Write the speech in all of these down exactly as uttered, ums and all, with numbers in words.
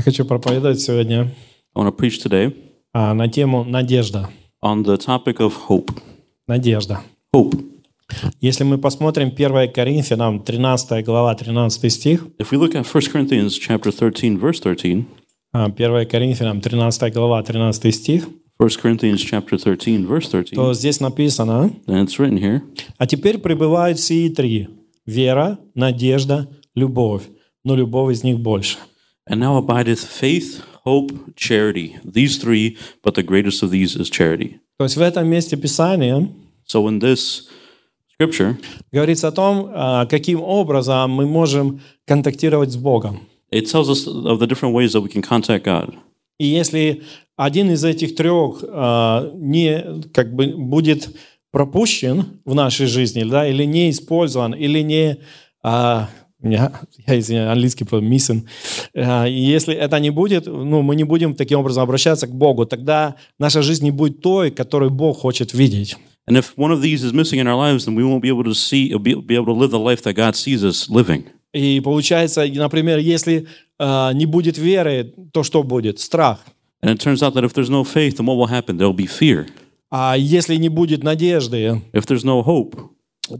Я хочу проповедовать сегодня на тему «Надежда». On the topic of hope. Надежда. Hope. Если мы посмотрим первое Коринфянам, тринадцатая глава, тринадцатый стих. If we look at First Corinthians chapter thirteen, verse thirteen. первое Коринфянам, тринадцатая глава, тринадцатый стих. First Corinthians chapter thirteen, verse thirteen. То здесь написано. And it's written here. А теперь пребывают сии три: вера, надежда, любовь. Но любовь из них больше. And now abideth faith, hope, charity. These three, but the greatest of these is charity. То есть в этом месте Писания. So in this scripture. Говорится о том, каким образом мы можем контактировать с Богом. It tells us of the different ways that we can contact God. И если один из этих трех uh, не как бы будет пропущен в нашей жизни, да, или не использован, или не uh, я, я извиняюсь, английский миссен, uh, если это не будет, ну, мы не будем таким образом обращаться к Богу, тогда наша жизнь не будет той, которую Бог хочет видеть. And if one of these is missing in our lives, then we won't be able to see, be, be able to live the life that God sees us living. И получается, например, если uh, не будет веры, то что будет? Страх. And it turns out that if there's no faith, then what will happen? There'll be fear. А если не будет надежды, if there's no hope,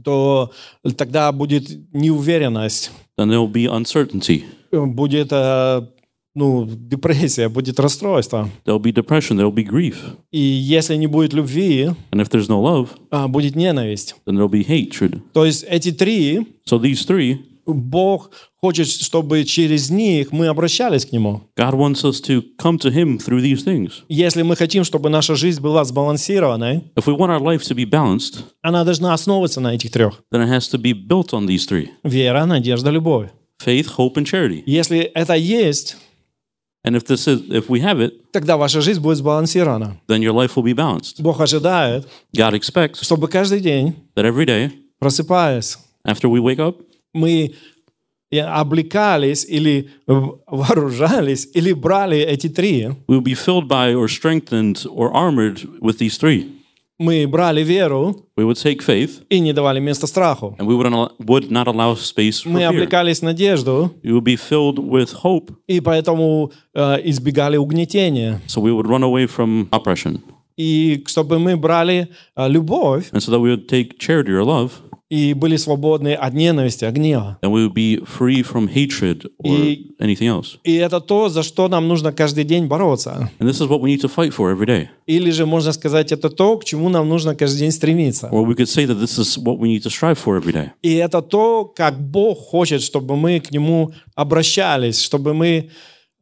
то тогда будет неуверенность. Then there'll be uncertainty. Будет uh, ну, депрессия, будет расстройство. There'll be depression, there'll be grief. И если не будет любви, and if there's no love, uh, будет ненависть. Then there'll be hatred. То есть эти три. So these three. Бог хочет, чтобы через них мы обращались к Нему. God wants us to come to Him through these things. Если мы хотим, чтобы наша жизнь была сбалансированной, if we want our life to be balanced, она должна основываться на этих трех. Then it has to be built on these three. Вера, надежда, любовь. Faith, hope, and charity. Если это есть, and if this is, if we have it, тогда ваша жизнь будет сбалансирована. Then your life will be balanced. Бог ожидает, God expects, чтобы каждый день, that every day, просыпаясь, after we wake up, мы облекались или вооружались или брали эти три. We will be filled by or strengthened or armored with these three. Мы брали веру. We would take faith. И не давали места страху. And we would not, would not allow space for fear. Мы облекались в надежду. We would be filled with hope. И поэтому uh, избегали угнетения. So we would run away from oppression. И чтобы мы брали uh, любовь. And so that we would take charity or love. И были свободны от ненависти, от гнева. And we would be free from hatred or и, anything else. И это то, за что нам нужно каждый день бороться. And this is what we need to fight for every day. Или же можно сказать, это то, к чему нам нужно каждый день стремиться. Or we could say that this is what we need to strive for every day. И это то, как Бог хочет, чтобы мы к Нему обращались, чтобы мы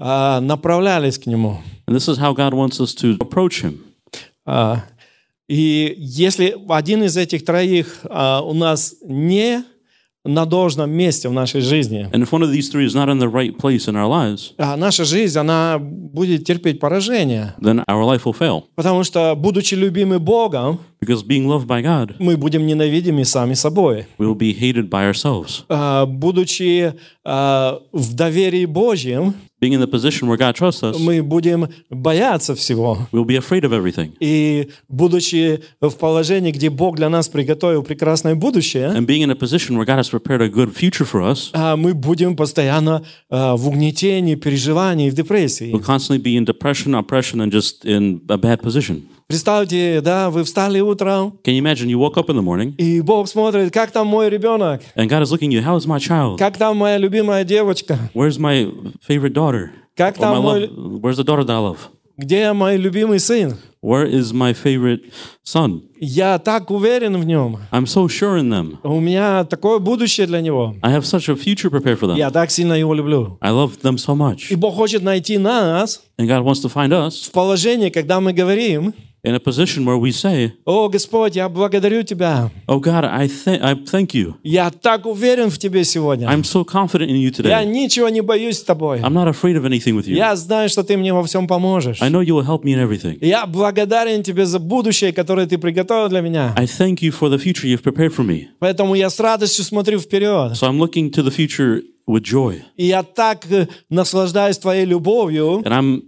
uh, направлялись к Нему. And this is how God wants us to approach Him. Uh, И если один из этих троих uh, у нас не на должном месте в нашей жизни, right lives, uh, наша жизнь, она будет терпеть поражение. Потому что, будучи любимы Богом, God, мы будем ненавидимы сами собой. Uh, будучи uh, в доверии Божьем, being in the position where God trusts us, мы будем бояться всего. We'll be afraid of everything. И будучи в положении, где Бог для нас приготовил прекрасное будущее, and being in a position where God has prepared a good future for us, мы будем постоянно uh, в угнетении, переживании, в депрессии. We'll constantly be in depression, oppression, and just in a bad position. Представьте, да, вы встали утром. Can you imagine you woke up in the morning? И Бог смотрит, как там мой ребенок? And God is looking at you, how is my child? Как там моя любимая девочка? Where's my favorite daughter? Как Or там мой... love... Where's the daughter that I love? Где мой любимый сын? Where is my favorite son? Я так уверен в нем. I'm so sure in them. У меня такое будущее для него. I have such a future prepared for them. Я так сильно его люблю. I love them so much. И Бог хочет найти нас. And God wants to find us. В положении, когда мы говорим. In a position where we say, "О, Господь, я благодарю тебя." Oh God, I thank, I thank you. Я так уверен в тебе сегодня. I'm so confident in you today. Я ничего не боюсь с тобой. I'm not afraid of anything with you. Я знаю, что ты мне во всем поможешь. I know you will help me in everything. Я благодарен тебе за будущее, которое ты приготовил для меня. I thank you for the future you've prepared for me. Поэтому я с радостью смотрю вперед. So I'm looking to the future with joy. И я так наслаждаюсь твоей любовью. And I'm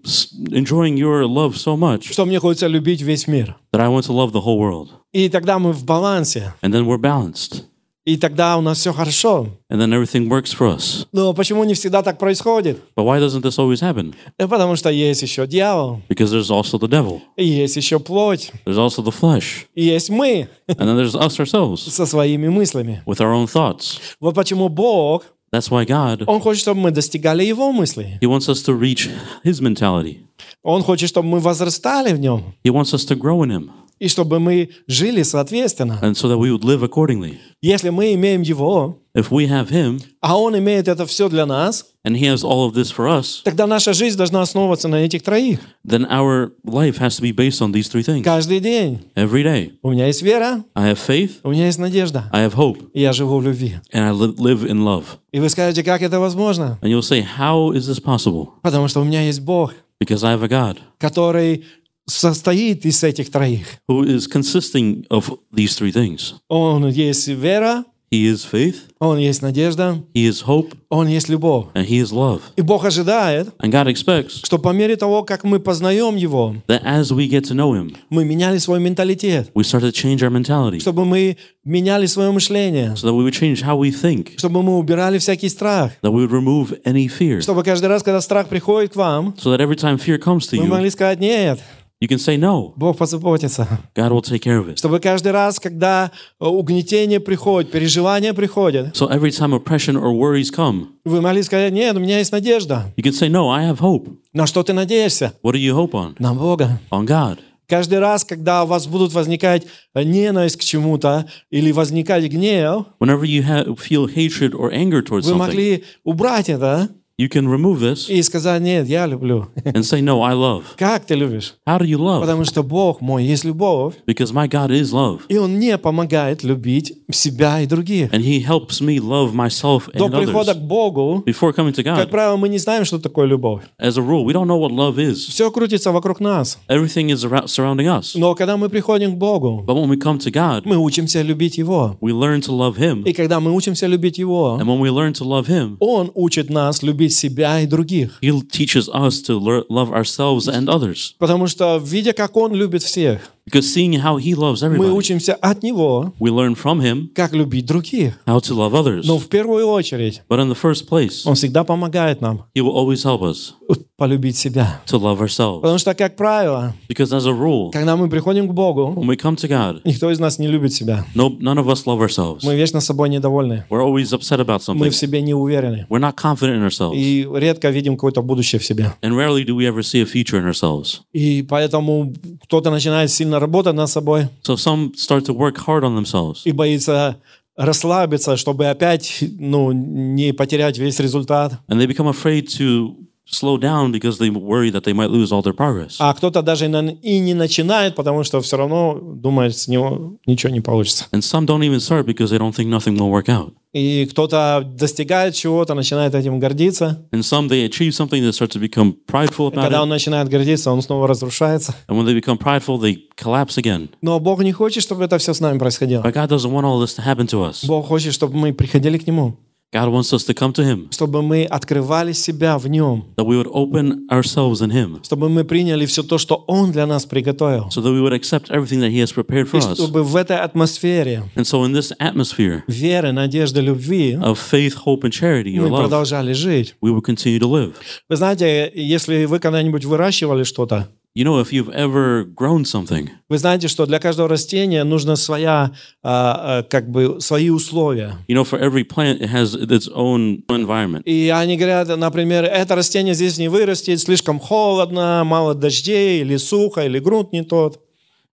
enjoying your love so much. Что мне хочется любить весь мир. That I want to love the whole world. И тогда мы в балансе. And then we're balanced. И тогда у нас все хорошо. And then everything works for us. Но почему не всегда так происходит? But why doesn't this always happen? Потому что есть еще дьявол. Because there's also the devil. И есть еще плоть. There's also the flesh. И есть мы. And then there's us ourselves. Со своими мыслями. With our own thoughts. Вот почему Бог. That's why God. Он хочет, чтобы мы достигали Его мысли. He wants us to reach His mentality. Он хочет, чтобы мы возрастали в Нем. He wants us to grow in Him. И чтобы мы жили соответственно. And so that we would live accordingly. Если мы имеем Его, if we have Him, а Он имеет это все для нас, and He has all of this for us, тогда наша жизнь должна основываться на этих троих. Then our life has to be based on these three things. Каждый день. Every day. У меня есть вера. I have faith. У меня есть надежда. I have hope. И я живу в любви. And I live in love. И вы скажете, как это возможно? And you'll say, how is this possible? Потому что у меня есть Бог. Because I have a God. Который состоит из этих троих. Who is consisting of these three things. Он есть вера. He is faith. Он есть надежда. He is hope. Он есть любовь. And he is love. И Бог ожидает, and God expects, что по мере того, как мы познаем Его, that as we get to know Him, мы меняли свой менталитет. We start to change our mentality. Чтобы мы меняли свое мышление. So that we would change how we think. Чтобы мы убирали всякий страх. That we would remove any fear. Чтобы каждый раз, когда страх приходит к вам, so that every time fear comes to you, мы могли сказать нет. You can say no. Бог позаботится. God will take care of it. Чтобы каждый раз, когда угнетение приходит, переживания приходят, so every time oppression or worries come, вы могли сказать, нет, у меня есть надежда. You can say no, I have hope. На что ты надеешься? What do you hope on? На Бога. On God. Каждый раз, когда у вас будут возникать ненависть к чему-то или возникать гнев, whenever you have, feel hatred or anger towards something, вы могли убрать это. You can remove this. И сказать нет, я люблю. And say no, I love. Как ты любишь? How do you love? Потому что Бог мой есть любовь. Because my God is love. И Он мне помогает любить себя и других. And He helps me love myself and others. До прихода к Богу. Before coming to God. Как правило, мы не знаем, что такое любовь. As a rule, we don't know what love is. Все крутится вокруг нас. Everything is surrounding us. Но когда мы приходим к Богу, but when we come to God, мы учимся любить Его. We learn to love Him. И когда мы учимся любить Его, and when we learn to love Him, Он учит нас любить себя и других. He teaches us to love ourselves and others. Потому что видя, как Он любит всех, because seeing how He loves everybody, мы учимся от Него, we learn from Him, как любить других, how to love others. Но в первую очередь, but in the first place, Он всегда помогает нам, He will always help us, полюбить себя, to love ourselves. Потому что, как правило, because as a rule, когда мы приходим к Богу, when we come to God, никто из нас не любит себя. No, none of us love ourselves. Мы вечно собой недовольны. We're always upset about something. Мы в себе не уверены. We're not confident in ourselves. И редко видим какое-то будущее в себе. And rarely do we ever see a future in ourselves. И поэтому кто-то начинает сильно работать над собой. So some start to work hard on themselves. И боится расслабиться, чтобы опять, ну, не потерять весь результат. And they become afraid to slow down because they worry that they might lose all their progress. А кто-то даже и не начинает, потому что все равно думает, с него ничего не получится. And some don't even start because they don't think nothing will work out. И кто-то достигает чего-то, начинает этим гордиться. And some they achieve something, they start to become prideful about it. Когда он начинает гордиться, он снова разрушается. And when they become prideful, they collapse again. Но Бог не хочет, чтобы это все с нами происходило. But God doesn't want all this to happen to us. Бог хочет, чтобы мы приходили к Нему. God wants us to come to Him. Чтобы мы открывали себя в Нем. That we would open ourselves in Him. Чтобы мы приняли все то, что Он для нас приготовил. So that we would accept everything that He has prepared for us. И чтобы в этой атмосфере. And so in this atmosphere. Веры, надежды, любви. Of faith, hope, and charity. Мы продолжали жить. We would continue to live. Вы знаете, если вы когда-нибудь выращивали что-то. You know, if you've ever grown something. Вы знаете, что для каждого растения нужна своя, uh, uh, как бы, свои условия. You know, for every plant it has its own environment. И они говорят, например, это растение здесь не вырастет, слишком холодно, мало дождей, или сухо, или грунт не тот.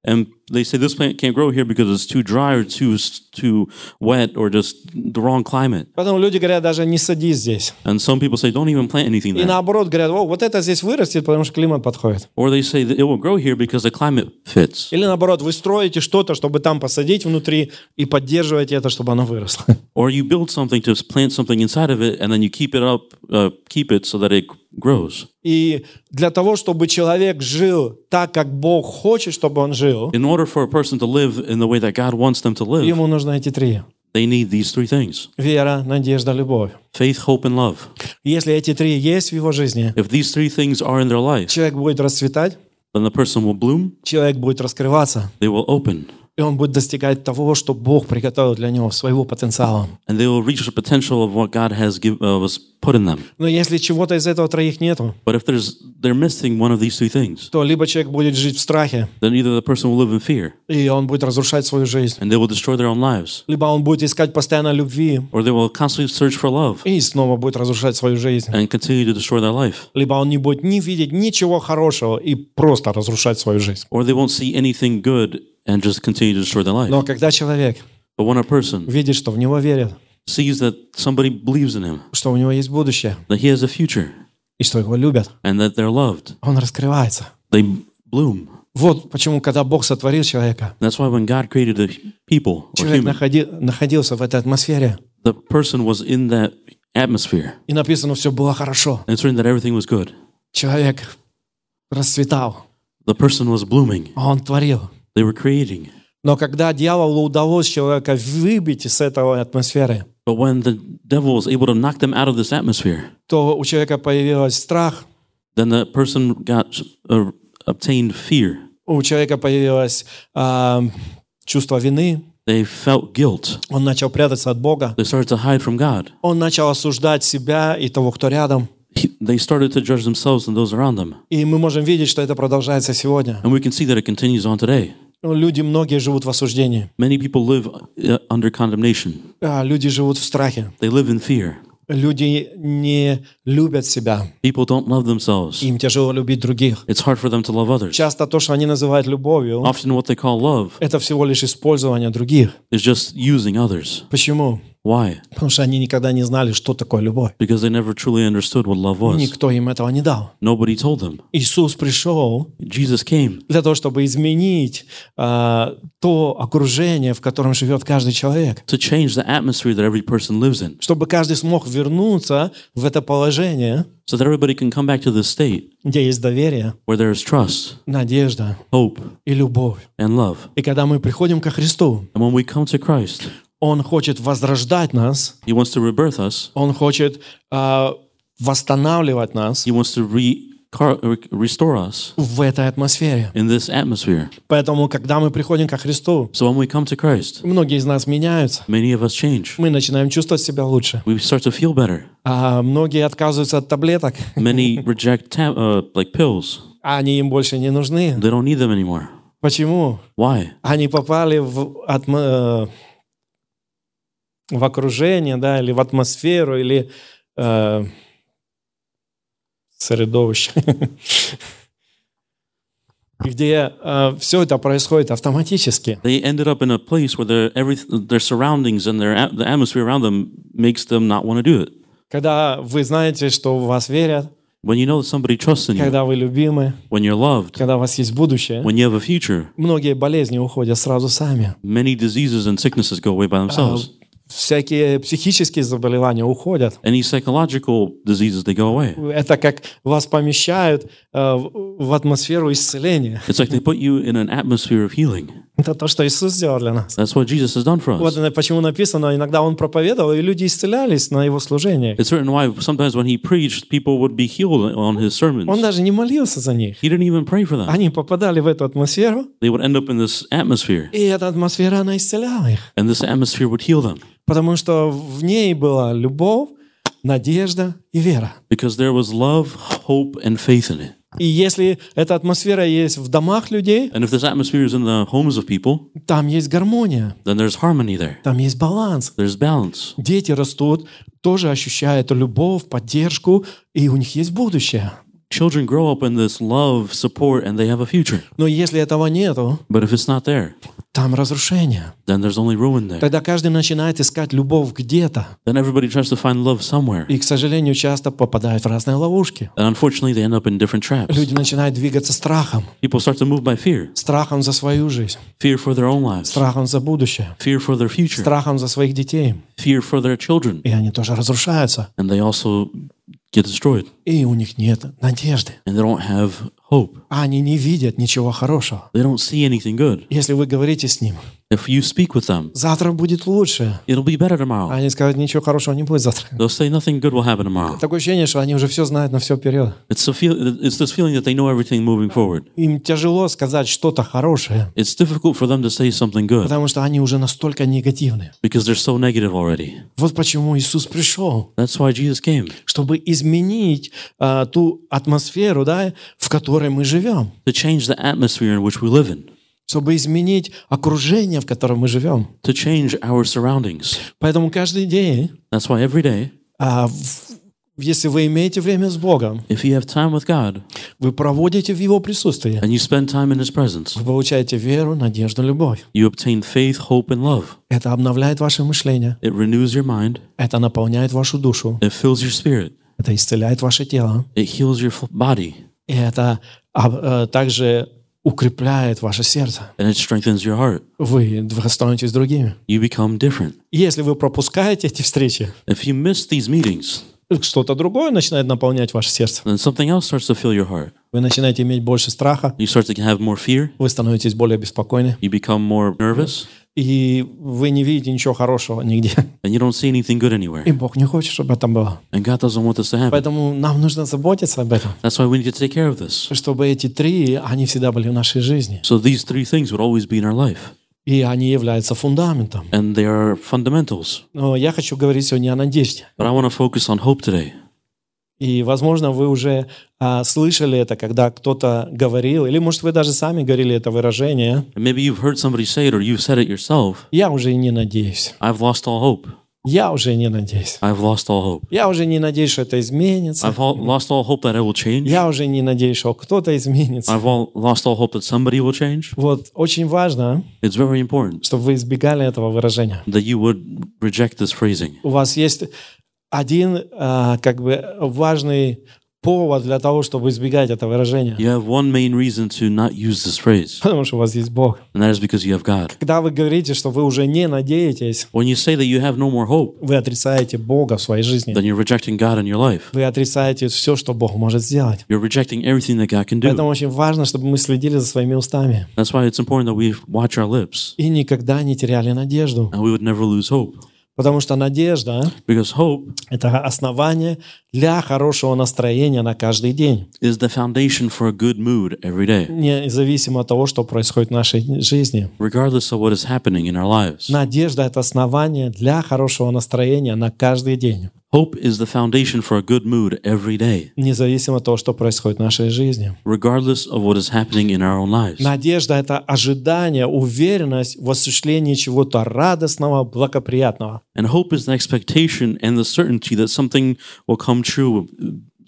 And they say this plant can't grow here because it's too dry or too too wet or just the wrong climate. Поэтому люди говорят, даже не сади здесь. And some people say don't even plant anything there. И наоборот говорят, о, вот это здесь вырастет, потому что климат подходит. Or they say it will grow here because the climate fits. Или наоборот, вы строите что-то, чтобы там посадить внутри и поддерживаете это, чтобы оно выросло. Or you build something to plant something inside of it and then you keep it up, uh, keep it so that it grows. И для того, чтобы человек жил так, как Бог хочет, чтобы он жил, in order for a person to live in the way that God wants them to live, ему нужны эти три. They need these three things. Вера, надежда, любовь. Faith, hope, and love. Если эти три есть в его жизни, if these three things are in their life, человек будет расцветать, then the person will bloom. Человек будет раскрываться. They will open. И он будет достигать того, что Бог приготовил для него, своего потенциала. Но если чего-то из этого троих нету, то либо человек будет жить в страхе, и он будет разрушать свою жизнь, либо он будет искать постоянно любви, и снова будет разрушать свою жизнь, либо он не будет не видеть ничего хорошего и просто разрушать свою жизнь. And just continue to destroy their life. Но когда человек видит, что в него верят, sees that somebody believes in him, что у него есть будущее, that he has a future, и что его любят, and that they're loved, он раскрывается. They bloom. Вот почему, когда Бог сотворил человека, that's why when God created the people, человек human, находился в этой атмосфере. The person was in that atmosphere. И написано, все было хорошо. And it's written that everything was good. Человек расцветал. The person was blooming. Он творил. They were creating. Но когда дьяволу удалось человека выбить из этой атмосферы, but when the devil was able to knock them out of this atmosphere, то у человека появился страх. Then the person got uh, obtained fear. У человека появилось uh, чувство вины. They felt guilt. Он начал прятаться от Бога. They started to hide from God. Он начал осуждать себя и того, кто рядом. They started to judge themselves and those around them. И мы можем видеть, что это продолжается сегодня. And we can see that it continues on today. Люди многие живут в осуждении. Many people live under condemnation. Люди живут в страхе. They live in fear. Люди не любят себя. People don't love themselves. Им тяжело любить других. It's hard for them to love others. Часто то, что они называют любовью, often what they call love, это всего лишь использование других. It's just using others. Почему? Why? Потому что они никогда не знали, что такое любовь. Because they never truly understood what love was. Никто им этого не дал. Nobody told them. Иисус пришел Jesus came. Для того, чтобы изменить э, то окружение, в котором живет каждый человек. To change the atmosphere that every person lives in. Чтобы каждый смог вернуться в это положение, so that everybody can come back to this state, где есть доверие, where there is trust, надежда, hope, и любовь, and love. И когда мы приходим ко Христу, and when we come to Christ, Он хочет возрождать нас. He wants to rebirth us. Он хочет uh, восстанавливать нас. He wants to re- car- restore us. В этой атмосфере. In this atmosphere. Поэтому, когда мы приходим ко Христу, so when we come to Christ, многие из нас меняются. Many of us change. Мы начинаем чувствовать себя лучше. We start to feel better. Uh, многие отказываются от таблеток. Many reject ta- uh, like pills. Они им больше не нужны. They don't need them anymore. Почему? Why? Они попали в атмосферу. В окружение, да, или в атмосферу, или э, средовище, где э, все это происходит автоматически. They ended up in a place where their, every, their surroundings and their, the atmosphere around them makes them not want to do it. Когда вы знаете, что в вас верят, when you know that somebody trusts in you, когда вы любимы, when you're loved, когда у вас есть будущее, when you have a future, многие болезни уходят сразу сами. Many diseases and sicknesses go away by themselves. Всякие психические заболевания уходят. Any psychological diseases, they go away. Это как вас помещают э, в атмосферу исцеления. It's like they put you in an atmosphere of healing. Это то, что Иисус сделал для нас. That's what Jesus has done for us. Вот почему написано, иногда он проповедовал, и люди исцелялись на его служении. It's certain why sometimes when he preached, people would be healed on his sermons. Он даже не молился за них. He didn't even pray for them. Они попадали в эту атмосферу. They would end up in this atmosphere. И эта атмосфера, она исцеляла их. And this atmosphere would heal them. Потому что в ней была любовь, надежда и вера. Because there was love, hope and faith in it. И если эта атмосфера есть в домах людей, and if this atmosphere is in the homes of people, там есть гармония. Then there's harmony there. Там есть баланс. There's balance. Дети растут, тоже ощущают любовь, поддержку, и у них есть будущее. Children grow up in this love, support, and they have a future. Но если этого нету, but if it's not there, там разрушение. Then there's only ruin there. Тогда каждый начинает искать любовь где-то. Then everybody tries to find love somewhere. И, к сожалению, часто попадают в разные ловушки. And unfortunately, they end up in different traps. Люди начинают двигаться страхом. People start to move by fear. Страхом за свою жизнь. Fear for their own lives. Страхом за будущее. Fear for their future. Страхом за своих детей. Fear for their children. И они тоже разрушаются. And they also get destroyed. И у них нет надежды. And they don't have hope. Они не видят ничего хорошего. They don't see anything good. Если вы говорите с ним, if you speak with them, завтра будет лучше. It'll be better tomorrow. Они скажут, ничего хорошего не будет завтра. They'll say nothing good will happen tomorrow. Такое ощущение, что они уже все знают на все вперед. It's a feel, it's this feeling that they know everything moving forward. Им тяжело сказать что-то хорошее. It's difficult for them to say something good. Потому что они уже настолько негативны. Because they're so negative already. Вот почему Иисус пришел. That's why Jesus came. Чтобы изменить uh, ту атмосферу, да, в которой мы живем. To change the atmosphere in which we live in. Чтобы изменить окружение, в котором мы живем. To change our surroundings. Поэтому каждый день. That's why every day. Uh, Если вы имеете время с Богом, if you have time with God, вы проводите в Его присутствии, and you spend time in His presence, вы получаете веру, надежду, любовь. You obtain faith, hope, and love. Это обновляет ваше мышление. It renews your mind. Это наполняет вашу душу. It fills your spirit. Это исцеляет ваше тело. It heals your body. И это а, а, также укрепляет ваше сердце. And it strengthens your heart. Вы становитесь другими. You become different. Если вы пропускаете эти встречи, if you miss these meetings, что-то другое начинает наполнять ваше сердце. Вы начинаете иметь больше страха. Вы становитесь более беспокойны. И вы не видите ничего хорошего нигде. И Бог не хочет, чтобы это было. Поэтому нам нужно заботиться об этом. Чтобы эти три, они всегда были в нашей жизни. So these three things would always be in our life. И они являются фундаментом. And they are fundamentals. Но я хочу говорить сегодня о надежде. But I want to focus on hope today. И, возможно, вы уже uh, слышали это, когда кто-то говорил, или, может, вы даже сами говорили это выражение. Maybe you've heard somebody say it, or you've said it yourself. Я уже не надеюсь. I've lost all hope. Я уже не надеюсь. I've lost all hope. Я уже не надеюсь, что это изменится. I've lost all hope that it will change. Я уже не надеюсь, что кто-то изменится. I've lost all hope that somebody will change. Вот, очень важно, it's very important, чтобы вы избегали этого выражения. That you would reject this phrasing. У вас есть один, а, как бы, важный повод для того, чтобы избегать этого выражения. You have one main reason to not use this phrase. Потому что у вас есть Бог. And that is because you have God. Когда вы говорите, что вы уже не надеетесь, when you say that you have no more hope, вы отрицаете Бога в своей жизни. Then you're rejecting God in your life. Вы отрицаете все, что Бог может сделать. You're rejecting everything that God can do. Поэтому очень важно, чтобы мы следили за своими устами. That's why it's important that we watch our lips. И никогда не теряли надежду. And we would never lose hope. Потому что надежда — это основание для хорошего настроения на каждый день. Независимо от того, что происходит в нашей жизни. Надежда — это основание для хорошего настроения на каждый день. Hope is the foundation for a good mood every day. Независимо от того, что происходит в нашей жизни. Regardless of what is happening in our own lives. Надежда — это ожидание, уверенность в осуществлении чего-то радостного, благоприятного. And hope is the expectation and the certainty that something will come true,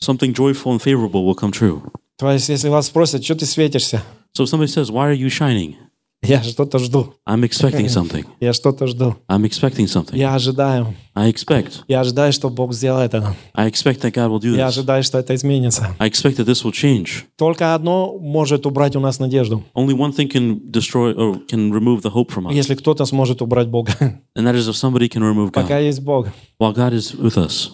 something joyful and favorable will come true. То есть, если вас спросят, что ты светишься? So if somebody says, why are you shining? Я что-то жду. I'm expecting something. Я что-то жду. I'm expecting something. Я ожидаю. I expect. Я ожидаю, что Бог сделает это. I expect that God will do this. Я ожидаю, что это изменится. I expect that this will change. Только одно может убрать у нас надежду. Only one thing can destroy or can remove the hope from us. Если кто-то сможет убрать Бога. And that is if somebody can remove God. Пока есть Бог. While God is with us.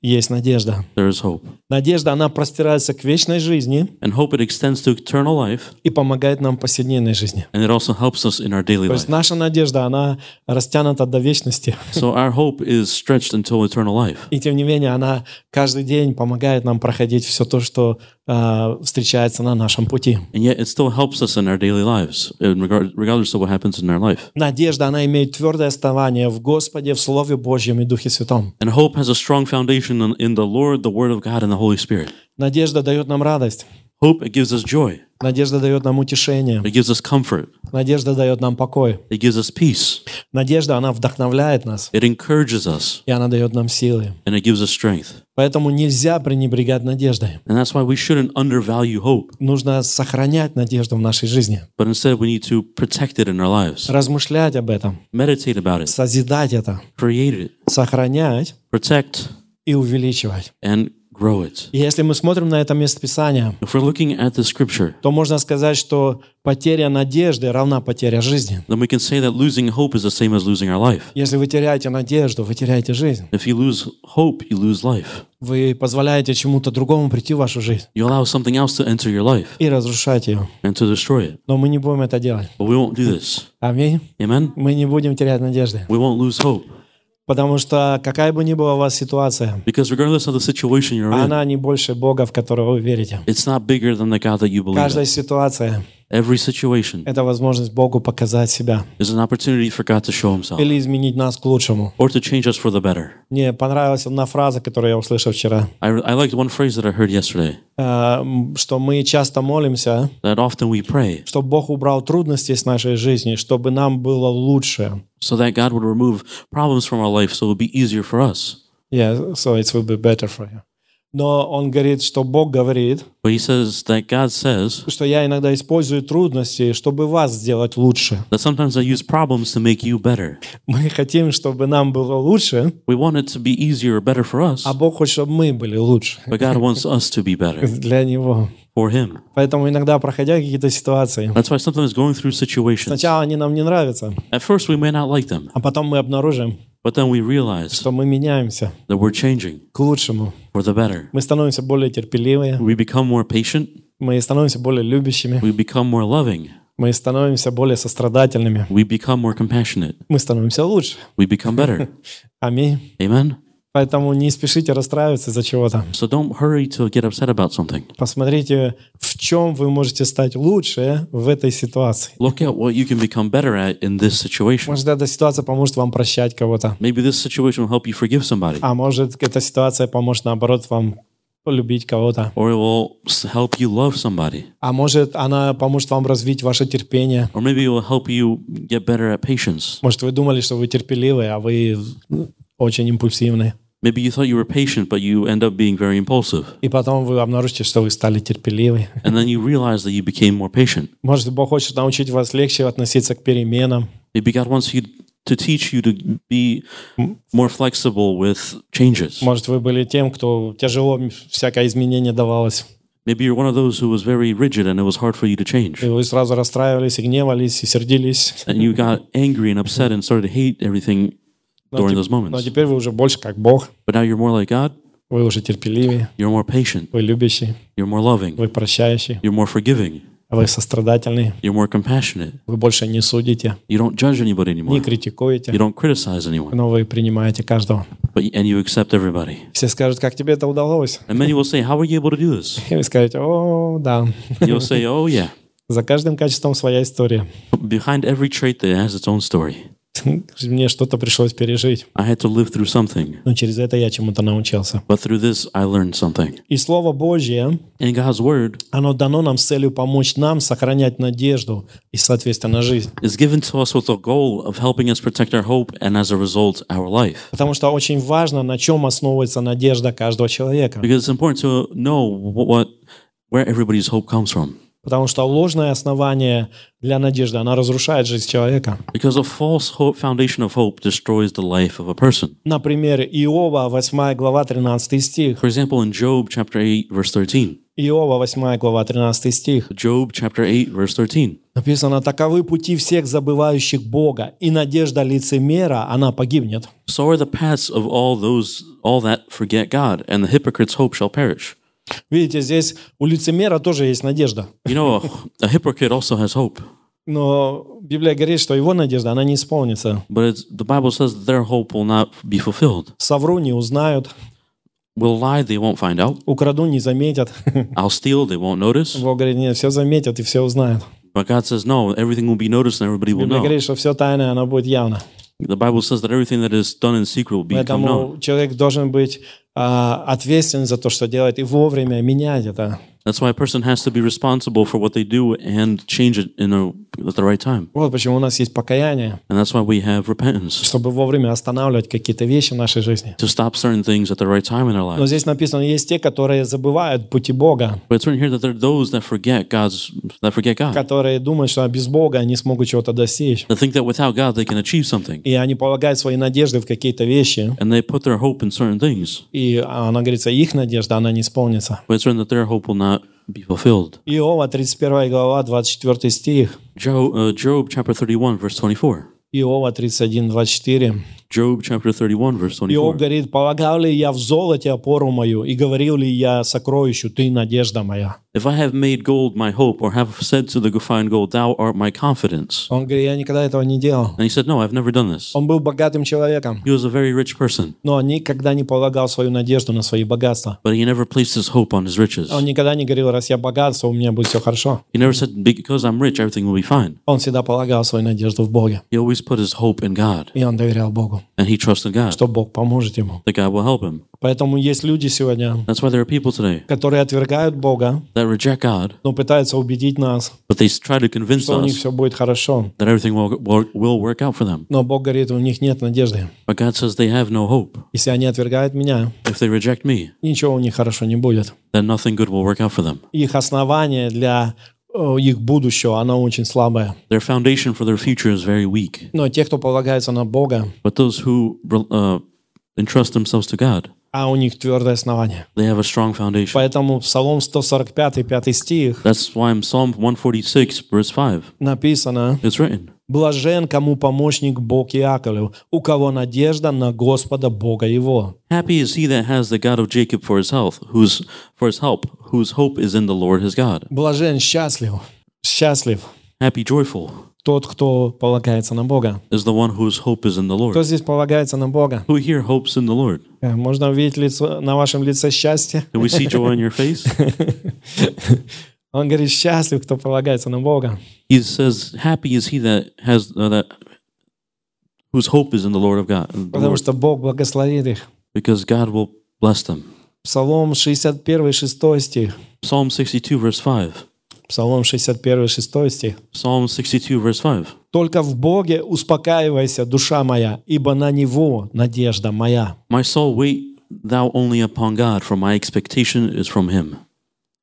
Есть надежда. There is hope. Надежда, она простирается к вечной жизни. And hope it extends to eternal life. И помогает нам в повседневной жизни. And it also helps us in our daily life. То есть наша надежда, она растянута до вечности. So our hope is stretched until eternal life. И тем не менее, она каждый день помогает нам проходить все то, что uh, встречается на нашем пути. And yet it still helps us in our daily lives, regardless of what happens in our life. Надежда, она имеет твердое основание в Господе, в Слове Божьем и Духе Святом. And hope has a strong foundation in the Lord, the Word of God, and the Holy Spirit. Надежда дает нам радость. Hope, it gives us joy. Надежда дает нам утешение. It gives us comfort. Надежда дает нам покой. It gives us peace. Надежда, она вдохновляет нас. It encourages us. И она дает нам силы. And it gives us strength. Поэтому нельзя пренебрегать надеждой. And that's why we shouldn't undervalue hope. Нужно сохранять надежду в нашей жизни. But instead we need to protect it in our lives. Размышлять об этом. Meditate about it. Созидать это. Create it. Сохранять. Protect. И увеличивать. And grow it. И если мы смотрим на это место Писания, if we're looking at the scripture, то можно сказать, что потеря надежды равна потере жизни. Then we can say that losing hope is the same as losing our life. Если вы теряете надежду, вы теряете жизнь. If you lose hope, you lose life. Вы позволяете чему-то другому прийти в вашу жизнь. You allow something else to enter your life. И разрушать ее. And to destroy it. Но мы не будем это делать. But we won't do this. Аминь. Amen. Мы не будем терять надежды. We won't lose hope. Потому что какая бы ни была у вас ситуация, она не больше Бога, в которого вы верите. Каждая ситуация — это возможность Богу показать себя. Или изменить нас к лучшему. Мне понравилась одна фраза, которую я услышал вчера. I, I liked one phrase that I heard yesterday. Uh, что мы часто молимся, that often we pray, чтобы Бог убрал трудности с нашей жизни, чтобы нам было лучше. So that God would remove problems from our life, so it would be easier for us. Yeah, so it will be better for you. Но он говорит, что Бог говорит, but he says that God says, что я иногда использую трудности, чтобы вас сделать лучше. That sometimes I use problems to make you better. Мы хотим, чтобы нам было лучше. We want it to be easier or better for us. А Бог хочет, чтобы мы были лучше. But God wants us to be better. Для него. For him. Поэтому иногда, проходя какие-то ситуации, that's why sometimes going through situations, сначала они нам не нравятся, at first we may not like them, а потом мы обнаружим, but then we realize, что мы меняемся, that we're changing, к лучшему, for the better. Мы становимся более терпеливыми, we become more patient, мы становимся более любящими, we become more loving, мы становимся более сострадательными, we become more compassionate, мы становимся лучше, we become better. Аминь. Amen. Поэтому не спешите расстраиваться из-за чего-то. So don't hurry to get upset about something. Посмотрите, в чем вы можете стать лучше в этой ситуации. Look at what you can become better at in this situation. Может, эта ситуация поможет вам прощать кого-то. Maybe this situation will help you forgive somebody. А может, эта ситуация поможет, наоборот, вам полюбить кого-то. Or it will help you love somebody. А может, она поможет вам развить ваше терпение. Or maybe it will help you get better at patience. Может, вы думали, что вы терпеливы, а вы очень импульсивны. Maybe you thought you were patient, but you end up being very impulsive. И потом вы обнаружите, что вы стали терпеливы. And then you realize that you became more patient. Может, Бог хочет научить вас легче относиться к переменам. Maybe God wants you to teach you to be more flexible with changes. Может, вы были тем, кто тяжело всякое изменение давалось. Maybe you're one of those who was very rigid and it was hard for you to change. И вы сразу расстраивались, и гневались, и сердились. And you got angry and upset and started to hate everything. During those moments. Но теперь вы уже больше как Бог. But now you're more like God. Вы уже терпеливее. You're more patient. Вы любящий. You're more loving. Вы прощающий. You're more forgiving. Вы сострадательный. You're more compassionate. Вы больше не судите. You don't judge anybody anymore. Не критикуете. You don't criticize anyone. Но вы принимаете каждого. But, and you accept everybody. Все скажут, как тебе это удалось. And many will say, how were you able to do this? И вы скажете, о, да. You'll say, oh, yeah. За каждым качеством своя история. Behind every trait there has its own story. Мне что-то пришлось пережить. I had to live through something. Но через это я чему-то научился. But through this I learned something. И Слово Божье, and God's word, оно дано нам с целью помочь нам сохранять надежду и, соответственно, жизнь. It's given to us with the goal of helping us protect our hope and, as a result, our life. Потому что очень важно, на чем основывается надежда каждого человека. Because it's important to know what, where everybody's hope comes from. Потому что ложное основание для надежды, она разрушает жизнь человека. Because a false hope, foundation of hope destroys the life of a person. Например, Иова, восьмая глава, тринадцатый стих. For example, in Job chapter eight, verse thirteen. Иова, восьмая глава, тринадцатый стих. Job chapter eight, verse thirteen. Написано: таковы пути всех забывающих Бога, и надежда лицемера, она погибнет. So are the paths of all those, all that forget God, and the hypocrite's hope shall perish. Видите, здесь у лицемера тоже есть надежда. You know, a hypocrite also has hope. Но Библия говорит, что его надежда, она не исполнится. But the Bible says that their hope will not be fulfilled. Совру, не узнают. Will lie, they won't find out. Украду, не заметят. I'll steal, they won't notice. Бог говорит, нет, все заметят и все узнают. But God says no, everything will be noticed and everybody will know. Библия говорит, что все тайное, оно будет явно. The Bible says that everything that is done in secret will become known. Поэтому человек должен быть Uh, ответственен за то, что делает, и вовремя менять это. That's why a person has to be responsible for what they do and change it in a at the right time. Вот почему у нас есть покаяние. And that's why we have repentance. Чтобы вовремя останавливать какие-то вещи в нашей жизни. To stop certain things at the right time in our lives. Но здесь написано, есть те, которые забывают пути Бога. But it's written here that there are those that forget God's, that forget God. Которые думают, что без Бога они смогут чего-то достичь. They think that without God they can achieve something. И они полагают свои надежды в какие-то вещи. And they put their hope in certain things. И она говорится, их надежда, она не исполнится. But it's written that their hope will not be fulfilled. Иова тридцать первая глава, двадцать четвёртый стих. Job, uh, Job chapter thirty-one, verse twenty-four. Иова тридцать один, двадцать четыре. Job chapter thirty-one, verse twenty-four. Иов говорит: «Полагал ли я в золоте опору мою, и говорил ли я сокровищу, ты надежда моя?» If I have made gold my hope, or have said to the fine gold, thou art my confidence. Он говорит: «Я никогда этого не делал». And he said, no, I've never done this. Он был богатым человеком. He was a very rich person. Но никогда не полагал свою надежду на свои богатства. But he never placed his hope on his riches. Он никогда не говорил: «Раз я богат, у меня будет все хорошо». He never said, because I'm rich, everything will be fine. Он всегда полагал свою надежду в Боге. He always put his hope in God. И он доверял Богу. And he trusted God. Что Бог поможет ему. That God will help him. Поэтому есть люди сегодня, that's why there are people today, которые отвергают Бога, that reject God, но пытаются убедить нас, but they try to convince что us, у них все будет хорошо, that everything will, will work out for them. Но Бог говорит, у них нет надежды. But God says they have no hope. Если они отвергают меня, if they reject me, ничего у них хорошо не будет. Then nothing good will work out for them. Их основание для их будущего, оно очень слабое. Their foundation for their future is very weak. Но те, кто полагается на Бога, but those who uh, entrust themselves to God, а у них твердое основание. They have a strong foundation. Поэтому Псалом сто сорок пять, пятый стих. That's why in Psalm one forty-six, verse five. Написано. It's written. Блажен, кому помощник Бог Иаковлев, у кого надежда на Господа Бога его. Happy is he that has the God of Jacob for his health, whose for his help, whose hope is in the Lord his God. Блажен, счастлив, счастлив. Happy, joyful. Тот, кто полагается на Бога. Is the one whose hope is in the Lord. Кто здесь полагается на Бога? Who here hopes in the Lord? Можно увидеть лицо, на вашем лице счастье? Do we see joy on your face? Он говорит, счастлив, кто полагается на Бога. He says, happy is he that has uh, that whose hope is in the Lord of God. Потому что Бог благословит их. Because God will bless them. Псалом шестьдесят один, шестой стих. Psalm sixty-two, verse five. Псалом шестьдесят один, шестой стих. Psalm sixty-two, verse five. Только в Боге успокаивайся, душа моя, ибо на Него надежда моя. My soul, wait thou only upon God, for my expectation is from Him.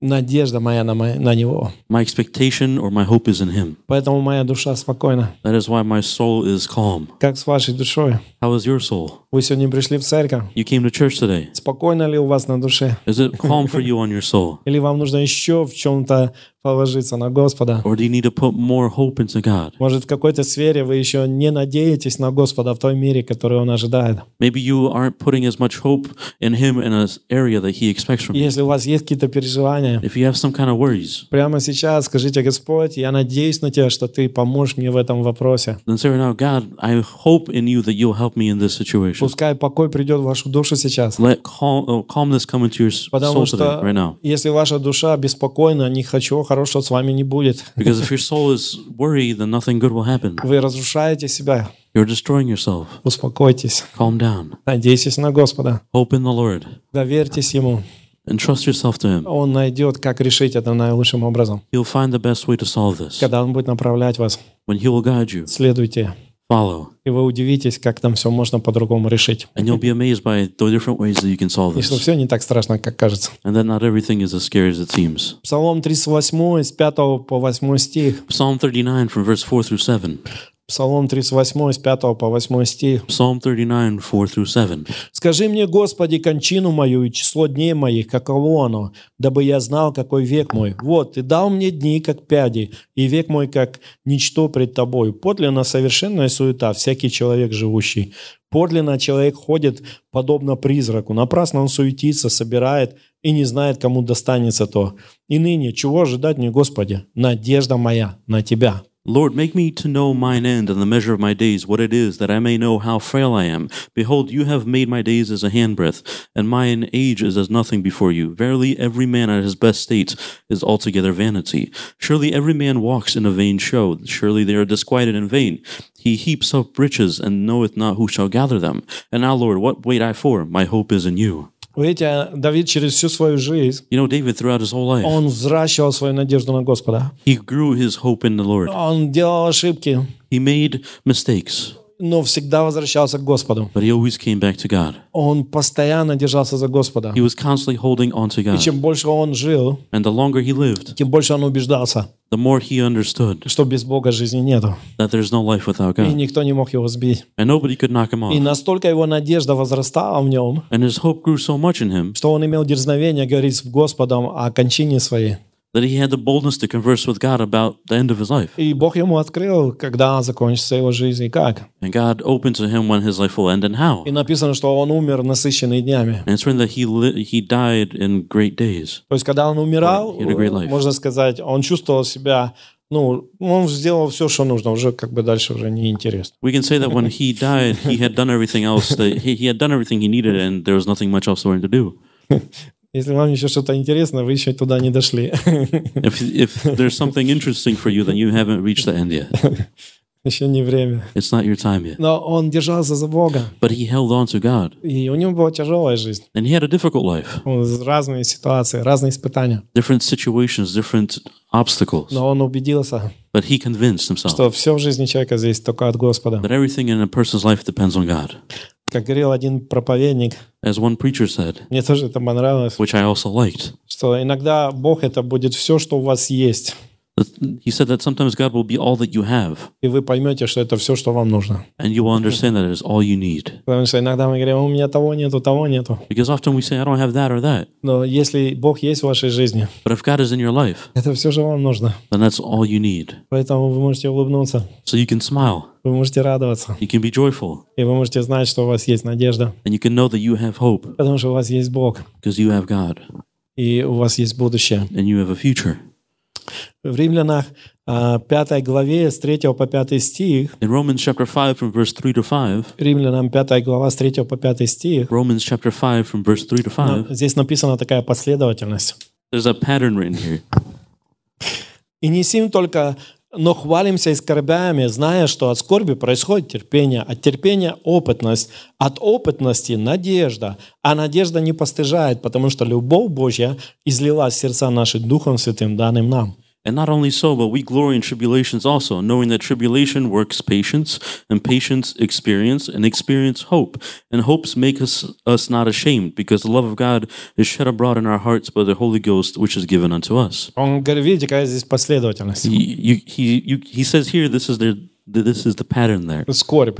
Надежда моя на, мо- на Него. My expectation or my hope is in Him. Поэтому моя душа спокойна. That is why my soul is calm. Как с вашей душой? How is your soul? Вы сегодня пришли в церковь. You came to church today. Спокойно ли у вас на душе? Is it calm for you on your soul? Или вам нужно еще в чем-то положиться на Господа? Or do you need to put more hope into God? Может, в какой-то сфере вы еще не надеетесь на Господа в той мере, которую Он ожидает. Maybe you aren't putting as much hope in Him in an area that He expects from you. Если у вас есть какие-то переживания, if you have some kind of worries, прямо сейчас скажите: Господь, я надеюсь на Тебя, что Ты поможешь мне в этом вопросе. Then say now, God, I hope in You that You'll help me in this situation. Пускай покой придет в вашу душу сейчас. Let calm, oh, calmness come into your soul today, right now. Потому что если ваша душа беспокойна, не хочу, хорошего с вами не будет. Because if your soul is worried, then nothing good will happen. Вы разрушаете себя. You're destroying yourself. Успокойтесь. Calm down. Надейтесь на Господа. Hope in the Lord. Доверьтесь Ему. And trust yourself to Him. Он найдет, как решить это наилучшим образом. He'll find the best way to solve this. Когда Он будет направлять вас. When He will guide you. Следуйте. Follow. И вы удивитесь, как там все можно по-другому решить. And you'll be amazed by the different ways that you can solve this. И что все не так страшно, как кажется. And then not everything is as scary as it seems. Псалом тридцать восемь, с пятого по восьмой стих. Psalm thirty-nine, from verse four through seven. Псалом тридцать восемь, с пятого по восьмой стих. Psalm thirty-nine, four through seven. «Скажи мне, Господи, кончину мою и число дней моих, каково оно, дабы я знал, какой век мой. Вот, Ты дал мне дни, как пяди, и век мой, как ничто пред Тобою. Подлинно совершенная суета, всякий человек живущий. Подлинно человек ходит, подобно призраку. Напрасно он суетится, собирает и не знает, кому достанется то. И ныне, чего ожидать мне, Господи? Надежда моя на Тебя». Lord, make me to know mine end and the measure of my days, what it is, that I may know how frail I am. Behold, you have made my days as a handbreadth, and mine age is as nothing before you. Verily, every man at his best state is altogether vanity. Surely every man walks in a vain show. Surely they are disquieted in vain. He heaps up riches, and knoweth not who shall gather them. And now, Lord, what wait I for? My hope is in you. Видите, Давид через всю свою жизнь, you know, David, throughout his whole life, он взращивал свою надежду на Господа. He grew his hope in the Lord. Он делал ошибки. He made mistakes. Но всегда возвращался к Господу. But he always came back to God. Он постоянно держался за Господа. He was constantly holding on to God. И чем больше он жил, and the longer he lived, тем больше он убеждался, the more he understood, что без Бога жизни нету. That there's no life without God. И никто не мог его сбить. And nobody could knock him off. И настолько его надежда возрастала в нем, and his hope grew so much in him, что он имел дерзновение говорить с Господом о кончине своей. That he had the boldness to converse with God about the end of his life. И Бог ему открыл, когда закончится его жизнь и как. And God opened to him when his life will end and how. И написано, что он умер насыщенный днями. And it's written that he li- he died in great days. То есть когда он умирал, можно сказать, он чувствовал себя, ну, он сделал все, что нужно, уже как бы дальше уже не интересно. We can say that when he died, he had done everything else that he, he had done everything he needed, and there was nothing much else for him to do. Если вам еще что-то интересно, вы еще туда не дошли. If, if there's something interesting for you, then you haven't reached the end yet. Еще не время. It's not your time yet. Но он держался за Бога. But he held on to God. И у него была тяжелая жизнь. And he had a difficult life. Разные ситуации, разные испытания. Different situations, different obstacles. Но он убедился. But he convinced himself. Что все в жизни человека здесь только от Господа. That everything in a person's life depends on God. Как говорил один проповедник, as one preacher said, мне тоже это понравилось, which I also liked, что иногда Бог это будет все, что у вас есть. He said that sometimes God will be all that you have. И вы поймете, что это все, что вам нужно. And you will understand that it is all you need. Потому что иногда мы говорим, у меня того нету, того нету. Because often we say, I don't have that or that. Но если Бог есть в вашей жизни, but if God is in your life, это все, что вам нужно. Then that's all you need. Поэтому вы можете улыбнуться. So you can smile. Вы можете радоваться. You can be joyful. И вы можете знать, что у вас есть надежда. And you can know that you have hope. Потому что у вас есть Бог. Because you have God. И у вас есть будущее. And you have a future. В Римлянах пятой главе с третьего по пятый стих. In Romans chapter five from verse three to five. Римлянам пятая глава с третьего по пятый стих. Romans chapter five from verse three to five. Здесь написана такая последовательность. There's a pattern written here. И не сим только, но хвалимся и скорбями, зная, что от скорби происходит терпение, от терпения опытность, от опытности надежда, а надежда не постыжает, потому что любовь Божья излилась в сердца наши Духом Святым, данным нам. And not only so, but we glory in tribulations also, knowing that tribulation works patience, and patience experience, and experience hope. And hopes make us, us not ashamed, because the love of God is shed abroad in our hearts by the Holy Ghost, which is given unto us. Он говорит, видите, какая здесь последовательность. He, he, he, he says here, this is the, this is the pattern there. Скорбь.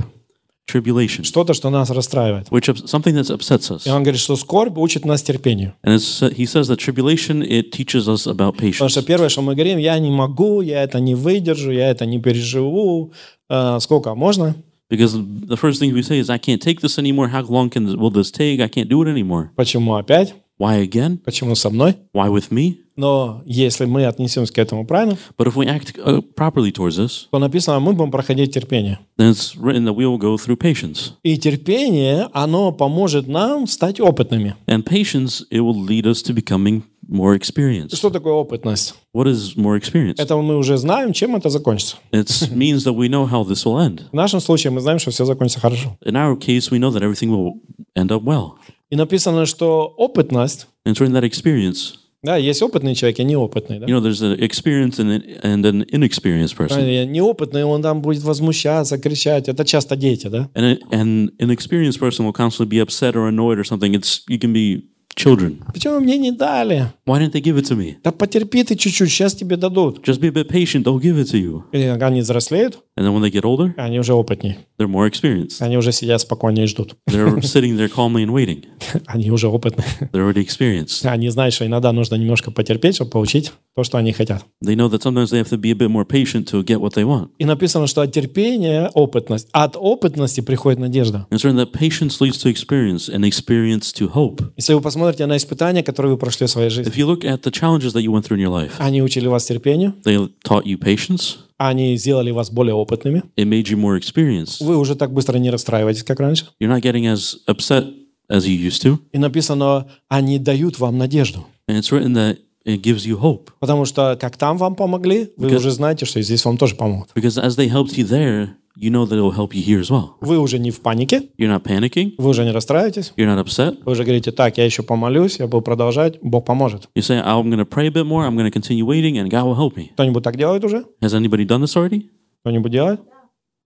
Tribulation. Что-то, что нас расстраивает. Which, something that upsets us. И он говорит, что скорбь учит нас терпению. And he says that tribulation, it teaches us about patience. Потому что первое, что мы говорим, я не могу, я это не выдержу, я это не переживу. Uh, сколько можно? Because the first thing we say is, I can't take this anymore. How long can, will this take? I can't do it anymore. Почему опять? Why again? Почему со мной? Why with me? Но если мы отнесемся к этому правильно, but if we act uh, properly towards this, то написано, мы будем проходить терпение. Then it's written that we will go through patience. И терпение, оно поможет нам стать опытными. And patience, it will lead us to becoming more experienced. Что такое опытность? What is more experienced? Это мы уже знаем, чем это закончится. It means that we know how this will end. В нашем случае мы знаем, что все закончится хорошо. In our case, we know that everything will end up well. И написано, что опытность. And it's written that experience. Да, есть опытный человек и неопытный. Да? You know, there's an experienced and an, and an inexperienced person. Неопытный, он там будет возмущаться, кричать. Это часто дети, да? And an inexperienced person will constantly be upset or annoyed or something. It's you can be children. Почему мне не дали? Why didn't they give it to me? Да потерпи ты чуть-чуть, сейчас тебе дадут. Just be a bit patient, they'll give it to you. И они взрослеют. And then when they get older, они уже опытнее. They're more experienced. Они уже сидят спокойно и ждут. They're sitting there calmly and waiting. Они уже опытные. They're already experienced. Они знают, что иногда нужно немножко потерпеть, чтобы получить то, что они хотят. They know that sometimes they have to be a bit more patient to get what they want. И написано, что от терпения опытность, от опытности приходит надежда. It's written that patience leads to experience, and experience to hope. Если вы посмотрите на испытания, которые вы прошли в своей жизни, if you look at the challenges that you went through in your life, они учили вас терпению. They taught you patience. Они сделали вас более опытными. It made you more experienced. Вы уже так быстро не расстраиваетесь, как раньше. You're not getting as upset as you used to. И написано, они дают вам надежду. And it's written that it gives you hope. Потому что как там вам помогли, вы уже знаете, что здесь вам тоже помогут. Because as they helped you there, you know that it will help you here as well. Вы уже не в панике. You're not panicking. Вы уже не расстраиваетесь. You're not upset. Вы уже говорите, так, я еще помолюсь, я буду продолжать, Бог поможет. You say, I'm going to pray a bit more, I'm going to continue waiting, and God will help me. Кто-нибудь так делает уже? Has anybody done this already? Кто-нибудь делает?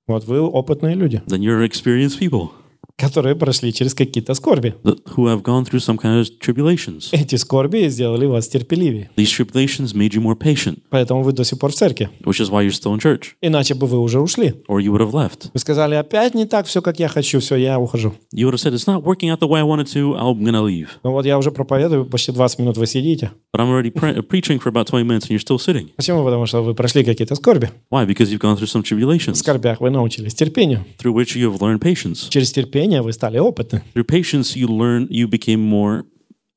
Вот вы опытные люди. Then you're experienced people. Которые прошли через какие-то скорби. Who have gone through some kind of tribulations. Эти скорби сделали вас терпеливее. These tribulations made you more patient. Поэтому вы до сих пор в церкви. Which is why you're still in church. Иначе бы вы уже ушли. Or you would have left. Вы сказали, опять не так, все как я хочу, все, я ухожу. You would have said, it's not working out the way I wanted to, I'm gonna leave. Ну вот я уже проповедую, почти двадцать минут вы сидите. But I'm already pre- preaching for about twenty minutes and you're still sitting. Почему? Потому что вы прошли какие-то скорби. Why? Because you've gone through some tribulations. В скорбях вы научились терпению. Through which you have learned patience. Через терпение вы стали опытны. Through patience you learn, you became more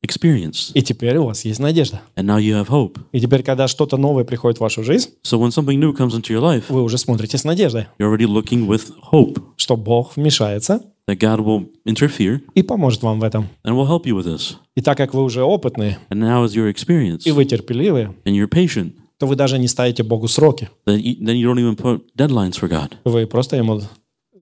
experienced. И теперь у вас есть надежда. And now you have hope. И теперь, когда что-то новое приходит в вашу жизнь, so when something new comes into your life, вы уже смотрите с надеждой. You're already looking with hope. Что Бог вмешается. That God will interfere. И поможет вам в этом. And will help you with this. И так как вы уже опытные, and now is your experience. И вы терпеливые, and you're patient. То вы даже не ставите Богу сроки. Then you, then you don't even put deadlines for God. Вы просто ему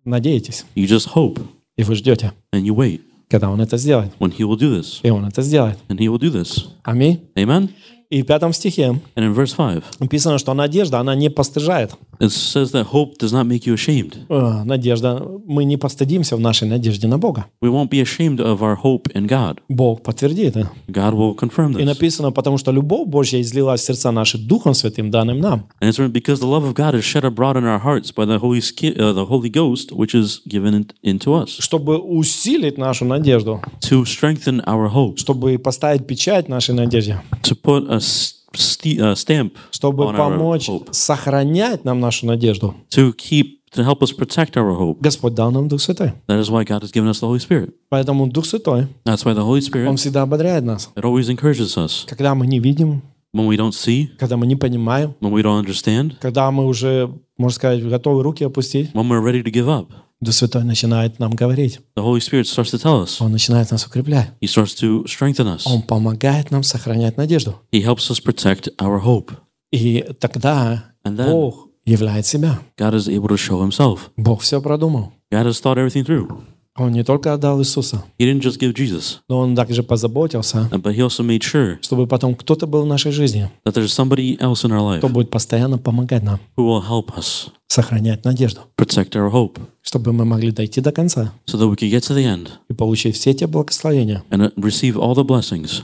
надеетесь. You just hope. И вы ждете, and you wait, когда он это сделает. When he will do this. И он это сделает. And he will do this. Аминь. Amen. И в пятом стихе and in verse five, написано, что надежда, она не постыжает. It says that hope does not make you ashamed. Uh, надежда, мы не постыдимся в нашей надежде на Бога. We won't be ashamed of our hope in God. Бог подтвердит это. God will confirm this. И написано, потому что любовь Божья излилась в сердца наши Духом Святым, данным нам. And it's because the love of God is shed abroad in our hearts by the Holy, uh, the Holy Ghost, which is given into us. Чтобы усилить нашу надежду. To strengthen our hope. Чтобы поставить печать нашей надежде. To put a St- uh, stamp чтобы помочь сохранять нам нашу надежду. To keep, to help us protect our hope. Господь дал нам Дух Святой. That is why God has given us the Holy Spirit. Поэтому Дух Святой. That's why the Holy Spirit. Он всегда ободряет нас. It always encourages us. Когда мы не видим. When we don't see. Когда мы не понимаем. When we don't understand. Когда мы уже, можно сказать, готовы руки опустить. When we're ready to give up. Дух Святой начинает нам говорить. The Holy Spirit starts to tell us. Он начинает нас укреплять. He starts to strengthen us. Он помогает нам сохранять надежду. He helps us protect our hope. И тогда then, Бог являет себя. God is able to show himself. Бог все продумал. God has thought everything through. Он не только отдал Иисуса, he didn't just give Jesus, но он также позаботился, but he also made sure, чтобы потом кто-то был в нашей жизни, that there's somebody else in our life, кто будет постоянно помогать нам, who will help us, сохранять надежду, protect our hope, чтобы мы могли дойти до конца, so that we could get to the end, и получить все те благословения, and receive all the blessings,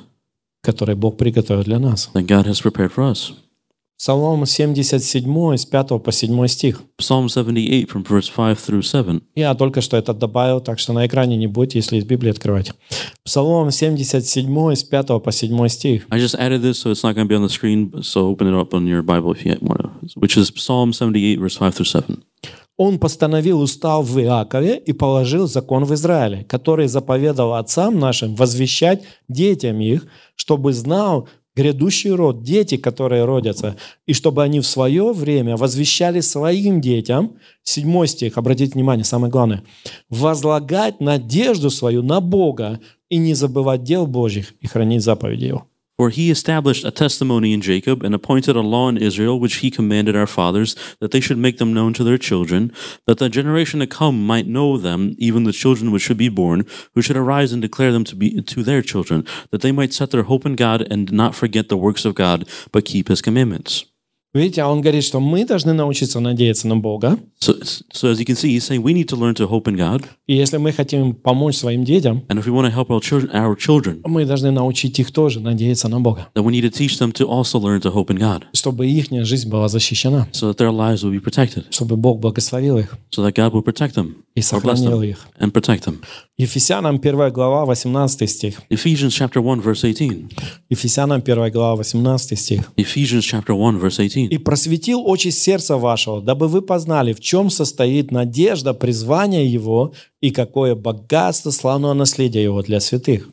которые Бог приготовил для нас. That God has prepared for us. Псалом семьдесят семь, с пятого по седьмой стих. Psalm seventy-eight, from verse five through seven. Я только что это добавил, так что на экране не будет, если из Библии открывать. Псалом семьдесят семь, с пятого по седьмой стих. I just added this, so it's not going to be on the screen, so open it up on your Bible if you want to, which is Psalm seventy-eight, verse five through seven. Он постановил устав в Иакове и положил закон в Израиле, который заповедал отцам нашим возвещать детям их, чтобы знал грядущий род, дети, которые родятся, и чтобы они в свое время возвещали своим детям, седьмой стих, обратите внимание, самое главное, возлагать надежду свою на Бога и не забывать дел Божьих и хранить заповеди Его. For he established a testimony in Jacob and appointed a law in Israel, which he commanded our fathers, that they should make them known to their children, that the generation to come might know them, even the children which should be born, who should arise and declare them to be to their children, that they might set their hope in God and not forget the works of God, but keep his commandments. Видите, он говорит, что мы должны научиться надеяться на Бога. So, so as you can see, he's saying we need to learn to hope in God. И если мы хотим помочь своим детям, and if we want to help our children, our children, мы должны научить их тоже надеяться на Бога. Then we need to teach them to also learn to hope in God. Чтобы их жизнь была защищена. So that their lives will be protected. Чтобы Бог благословил их. So that God will protect them. И сохранил их. And protect them. Ефесянам первая глава восемнадцатый стих. Ephesians chapter one verse eighteen. Ефесянам первая глава восемнадцатый стих. Ephesians chapter one verse eighteen. «И просветил очи сердца вашего, дабы вы познали, в чем состоит надежда призвания Его и какое богатство славного наследия Его для святых».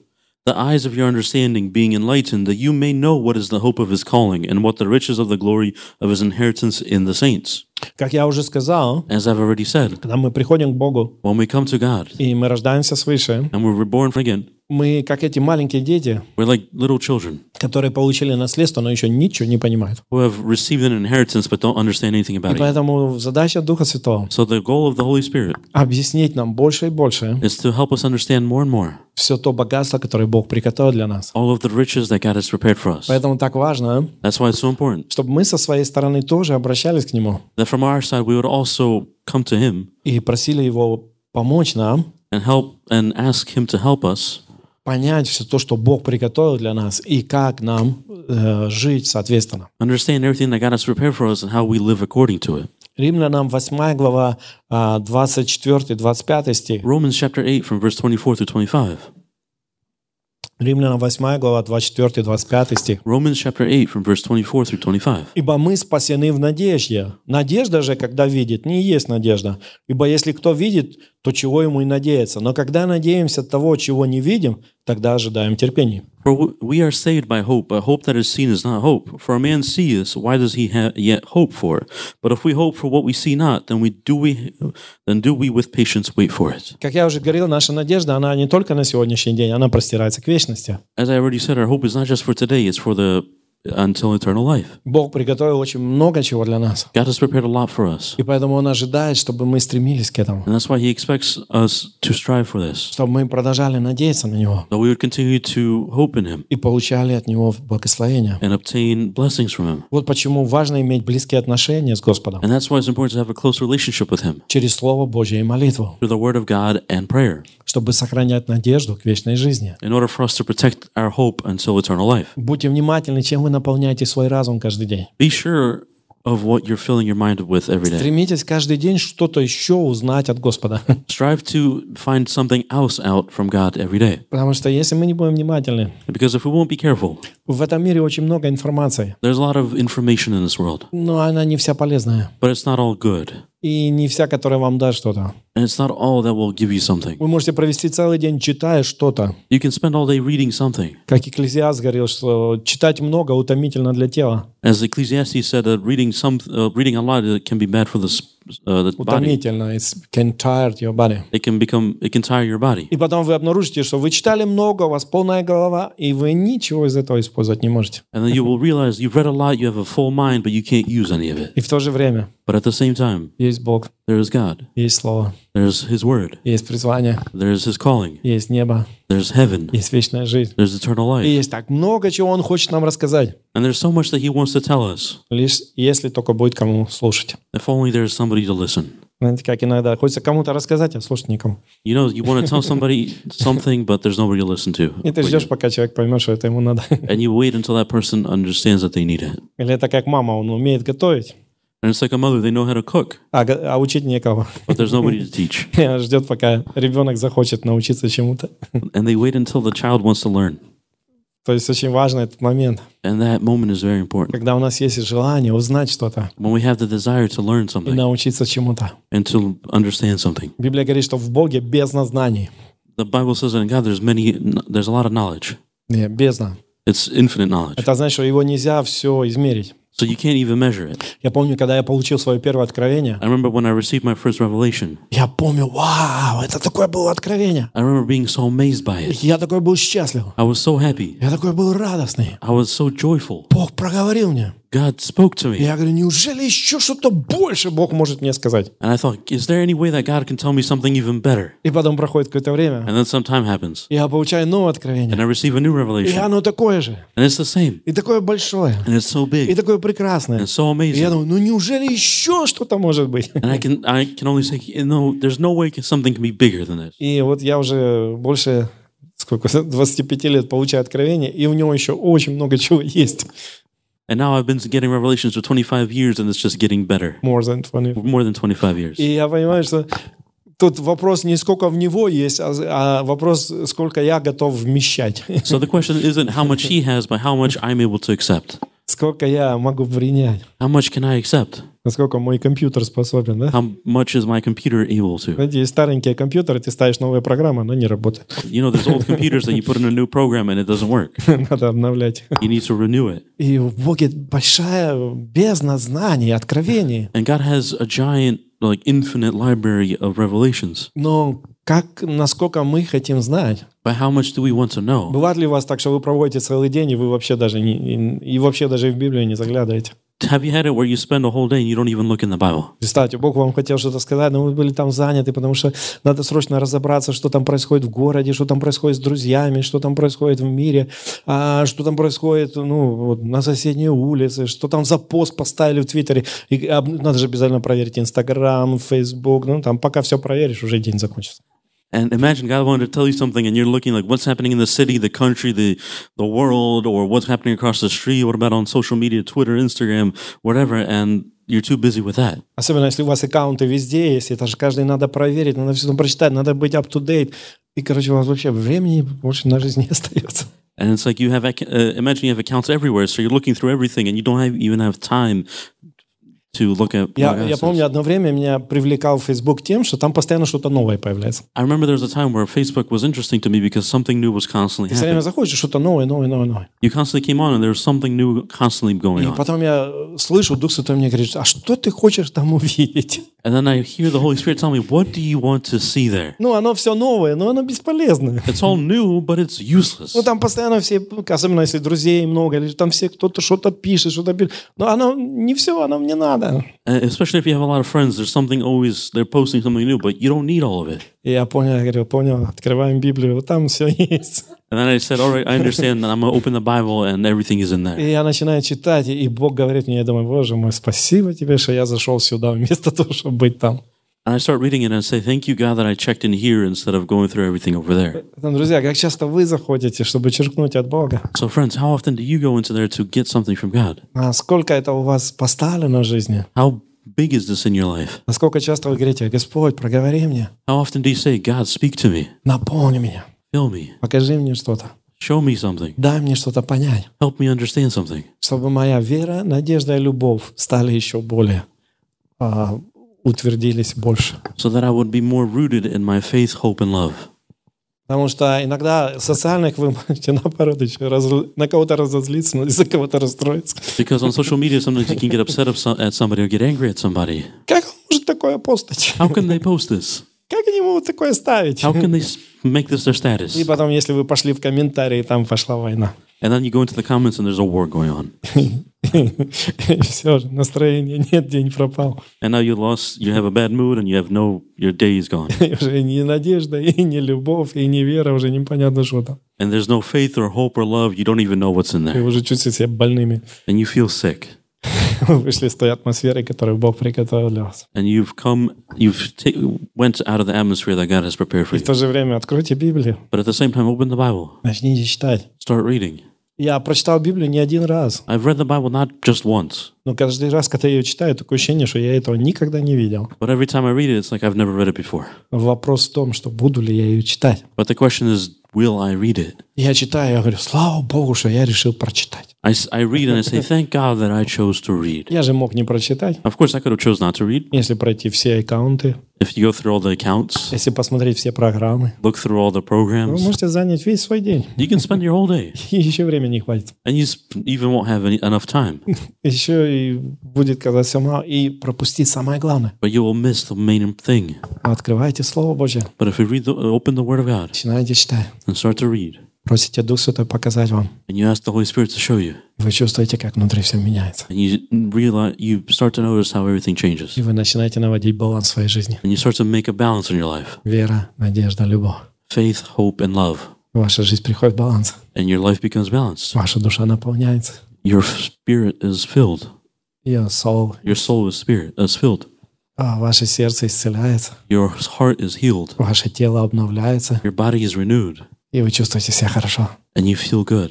The eyes of your understanding being enlightened, that you may know what is the hope of his calling and what the riches of the glory of his inheritance in the saints. Как я уже сказал, as I've already said, когда мы приходим к Богу, when we come to God, и мы рождаемся свыше, and we're reborn again, мы как эти маленькие дети, we're like little children, которые получили наследство, но еще ничего не понимают. Who have received an inheritance but don't understand anything about it. И поэтому задача Духа Святого, so the goal of the Holy Spirit, объяснить нам больше и больше, is to help us understand more and more, все то богатство, которое Бог приготовил для нас. All of the riches that God has prepared for us. Поэтому так важно, that's why it's so important, чтобы мы со своей стороны тоже обращались к Нему. That from our side we would also come to Him, и просили Его помочь нам, and help and ask Him to help us, понять все то, что Бог приготовил для нас, и как нам э, жить соответственно. Римлянам восьмая глава, двадцать четыре двадцать пять стих. Romans chapter eight from verse twenty-four to twenty-five. Римлянам восьмая глава, двадцать четыре двадцать пять стих. Romans chapter eight from verse twenty-four through twenty-five. Ибо мы спасены в надежде. Надежда же, когда видит, не есть надежда. Ибо если кто видит, то чего ему и надеяться. Но когда надеемся того, чего не видим, тогда ожидаем терпения. For we are saved by hope, but hope that is seen is not hope. For a man sees, why does he ha- yet hope for? But if we hope for what we see not, then we do we then do we with patience wait for it. Как я уже говорил, наша надежда, она не только на сегодняшний день, она простирается к вечности. As I already said, our hope is not just for today, it's for the until eternal life. Бог приготовил очень много чего для нас. God has prepared a lot for us. И поэтому Он ожидает, чтобы мы стремились к этому. And that's why He expects us to strive for this. Чтобы мы продолжали надеяться на Него. That we would continue to hope in Him. И получали от Него благословения. And obtain blessings from Him. Вот почему важно иметь близкие отношения с Господом. And that's why it's important to have a close relationship with Him. Через Слово Божье и молитву. Through the Word of God and prayer. Чтобы сохранять надежду к вечной жизни. In order for us to protect our hope until eternal life. Будьте внимательны, чем вы наполняйте свой разум каждый день. Be sure of what you're filling your mind with every day. Стремитесь каждый день что-то еще узнать от Господа. Strive to find something else out from God every day. Потому что если мы не будем внимательны, because if we won't be careful, в этом мире очень много информации. There's a lot of information in this world. Но она не вся полезная. But it's not all good. И не вся, которая вам даст что-то. And it's not all that will give you something. Вы можете провести целый день, читая что-то. You can spend all day reading something. Как Екклесиаст говорил, что читать много утомительно для тела. As Ecclesiastes said, that reading some, uh, reading a lot can be bad for the uh, the body. Утомительно, it can tire your body. It can become, it can tire your body. И потом вы обнаружите, что вы читали много, у вас полная голова, и вы ничего из этого использовать не можете. And then you will realize you've read a lot, you have a full mind, but you can't use any of it. И в то же время. But at the same time, есть Бог, there is God, есть Слово, there's His Word, есть призвание, there's His calling, есть небо, there's heaven, есть вечная жизнь, there's eternal life. И есть так много чего Он хочет нам рассказать. And there's so much that He wants to tell us. Лишь если только будет кому слушать. If only there is somebody to listen. Знаете, как иногда хочется кому-то рассказать, а слушать никому. You know, you want to tell somebody something, but there's nobody to listen to. И ты ждешь, пока человек поймет, что это ему надо. And you wait until that person understands that they need it. Или это как мама, он умеет готовить. And it's like a mother, they know how to cook. А, а учить некого. But there's nobody to teach. Ждет, пока ребенок захочет научиться чему-то. And they wait until the child wants to learn. То есть очень важен этот момент. And that moment is very important. Когда у нас есть желание узнать что-то. When we have the desire to learn something. И научиться чему-то. And to understand something. Библия говорит, что в Боге бездна знаний. The Bible says that in God there's many, there's a lot of knowledge. Нет, бездна. It's infinite knowledge. Это значит, что его нельзя все измерить. So you can't even measure it. Я помню, когда я получил свое первое откровение. I remember when I received my first revelation. Я помню, вау, это такое было откровение. I remember being so amazed by it. Я такой был счастлив. I was so happy. Я такой был радостный. I was so joyful. Бог проговорил мне. God spoke to me. Я говорю, неужели еще что-то больше Бог может мне сказать? And I thought, is there any way that God can tell me something even better? И потом проходит какое-то время. And then some time happens. Я получаю новое откровение. And I receive a new revelation. И оно такое же. And it's the same. И такое большое. And it's so big. И такое прекрасное. And it's so amazing. И я думаю, ну неужели еще что-то может быть? And I can, I can only say, no, there's no way something can be bigger than this. И вот я уже больше сколько, двадцати пяти лет получаю откровение, и у него еще очень много чего есть. And now I've been getting revelations for twenty-five years, and it's just getting better. More than twenty. More than twenty-five years. И я понимаю, что тут вопрос не сколько в него есть, а вопрос сколько я готов вмещать. So the question isn't how much he has, but how much I'm able to accept. Сколько я могу принять? How much can I accept? Насколько мой компьютер способен, да? How much is my computer able to? Знаете, старенькие компьютеры, ты ставишь новые программы, но не работает. You know, there's old computers that you put in a new program and it doesn't work. Надо обновлять. You need to renew it. И у Бога большая бездна знаний, откровений. And God has a giant, like, infinite library of revelations. Но как, насколько мы хотим знать? But how much do we want to know? Бывает ли у вас так, что вы проводите целый день и вы вообще даже не, и вообще даже в Библию не заглядываете? Have you had it where you spend a whole day and you don't even look in the Bible? Представьте, Бог вам хотел что-то сказать, но вы были там заняты, потому что надо срочно разобраться, что там происходит в городе, что там происходит с друзьями, что там происходит в мире, а что там происходит, ну, вот, на соседней улице, что там за пост поставили в Твиттере. И надо же обязательно проверить Инстаграм, Фейсбук, ну, там пока все проверишь, уже день закончится. And imagine God wanted to tell you something and you're looking like what's happening in the city, the country, the, the world, or what's happening across the street, what about on social media, Twitter, Instagram, whatever, and you're too busy with that. Особенно если у вас аккаунты везде есть, это же каждый надо проверить, надо все там прочитать, надо быть up to date. И, короче, у вас вообще времени больше на жизнь не остается. And it's like you have, uh, imagine you have accounts everywhere, so you're looking through everything and you don't have, even have time to look at. Я, я помню, одно время меня привлекал Facebook тем, что там постоянно что-то новое появляется. I remember there was a time where Facebook was interesting to me because something new was constantly happening. Ты все время заходишь, что-то новое, новое, новое, новое. You constantly came on and there was something new constantly going on. И потом я слышу, Дух Святой мне говорит: а что ты хочешь там увидеть? And then I hear the Holy Spirit tell me, what do you want to see there? Ну, оно все новое, но оно бесполезное. It's all new, but it's useless. Ну, там постоянно все, особенно если друзей много, или там все кто-то что-то пишет, что-то пишет. Но оно не все, оно мне надо. And especially if you have a lot of friends, there's something always, they're posting something new, but you don't need all of it. Я понял, я говорю, понял, открываем Библию, там все есть. And then I said, all right, I understand that I'm going to open the Bible and everything is in there. И я начинаю читать, и Бог говорит мне, я думаю, Боже мой, спасибо тебе, что я зашел сюда вместо того, чтобы быть там. And I start reading it and I say, thank you, God, that I checked in here instead of going through everything over there. Друзья, как часто вы заходите, чтобы черкнуть от Бога? So, friends, how often do you go into there to get something from God? А сколько это у вас поставлено в жизни? How big is this in your life? А сколько часто вы говорите, Господь, проговори мне? How often do you say, God, speak to me? Наполни меня. Fill me. Покажи мне что-то. Show me something. Дай мне что-то понять. Help me understand something. Чтобы моя вера, надежда и любовь стали еще более uh, утвердились больше. So that I would be more rooted in my faith, hope and love. Потому что иногда социальных вы можете наоборот еще раз, на кого-то разозлиться, но из-за кого-то расстроиться. Because on social media sometimes you can get upset at somebody or get angry at somebody. Как может такое постить? How can they post this? Как они могут такое ставить? How can they make this their status? И потом, если вы пошли в комментарии, там пошла война. And then you go into the comments and there's a war going on. Все, настроения нет, день пропал. And now you lost, you have a bad mood and you have no, your day is gone. Уже ни надежда, и ни любовь, и ни вера, уже непонятно что там. And there's no faith or hope or love, you don't even know what's in there. Вы уже чувствуете себя больными. And you feel sick. Вы вышли из той атмосферы, которую Бог приготовил для вас. And you've come, you've t- went out of the atmosphere that God has prepared for you. И в то же время откройте Библию. But at the same time, open the Bible. Начните читать. Start reading. Я прочитал Библию не один раз. I've read the Bible not just once. Но каждый раз, когда я ее читаю, такое ощущение, что я этого никогда не видел. But every time I read it, it's like I've never read it before. Вопрос в том, что буду ли я ее читать. But the question is, will I read it? Я читаю, я говорю, слава Богу, что я решил прочитать. I, I read and I say, thank God that I chose to read. Я же мог не прочитать. Of course, I could have chose not to read. Если пройти все аккаунты. If you go through all the accounts. Если посмотреть все программы. Look through all the programs. Вы можете занять весь свой день. You can spend your whole day. И еще времени не хватит. And you even won't have any, enough time. Еще и будет казаться мало, и пропустить самое главное. But you will miss the main thing. Открывайте Слово Божье. But if you read the, open the Word of God. Начинайте читать. And start to read. Просите Дух Святой показать вам. And you ask the Holy Spirit to show you. Вы чувствуете, как внутри все меняется. And you realize, you start to notice how everything changes. И вы начинаете наводить баланс в своей жизни. And you start to make a balance in your life. Вера, надежда, любовь. Faith, hope, and love. Ваша жизнь приходит в баланс. And your life becomes balanced. Ваша душа наполняется. Your spirit is filled. Your soul. Your soul is spirit is filled. А ваше сердце исцеляется. Your heart is healed. Ваше тело обновляется. Your body is renewed. И вы чувствуете себя хорошо. And you feel good.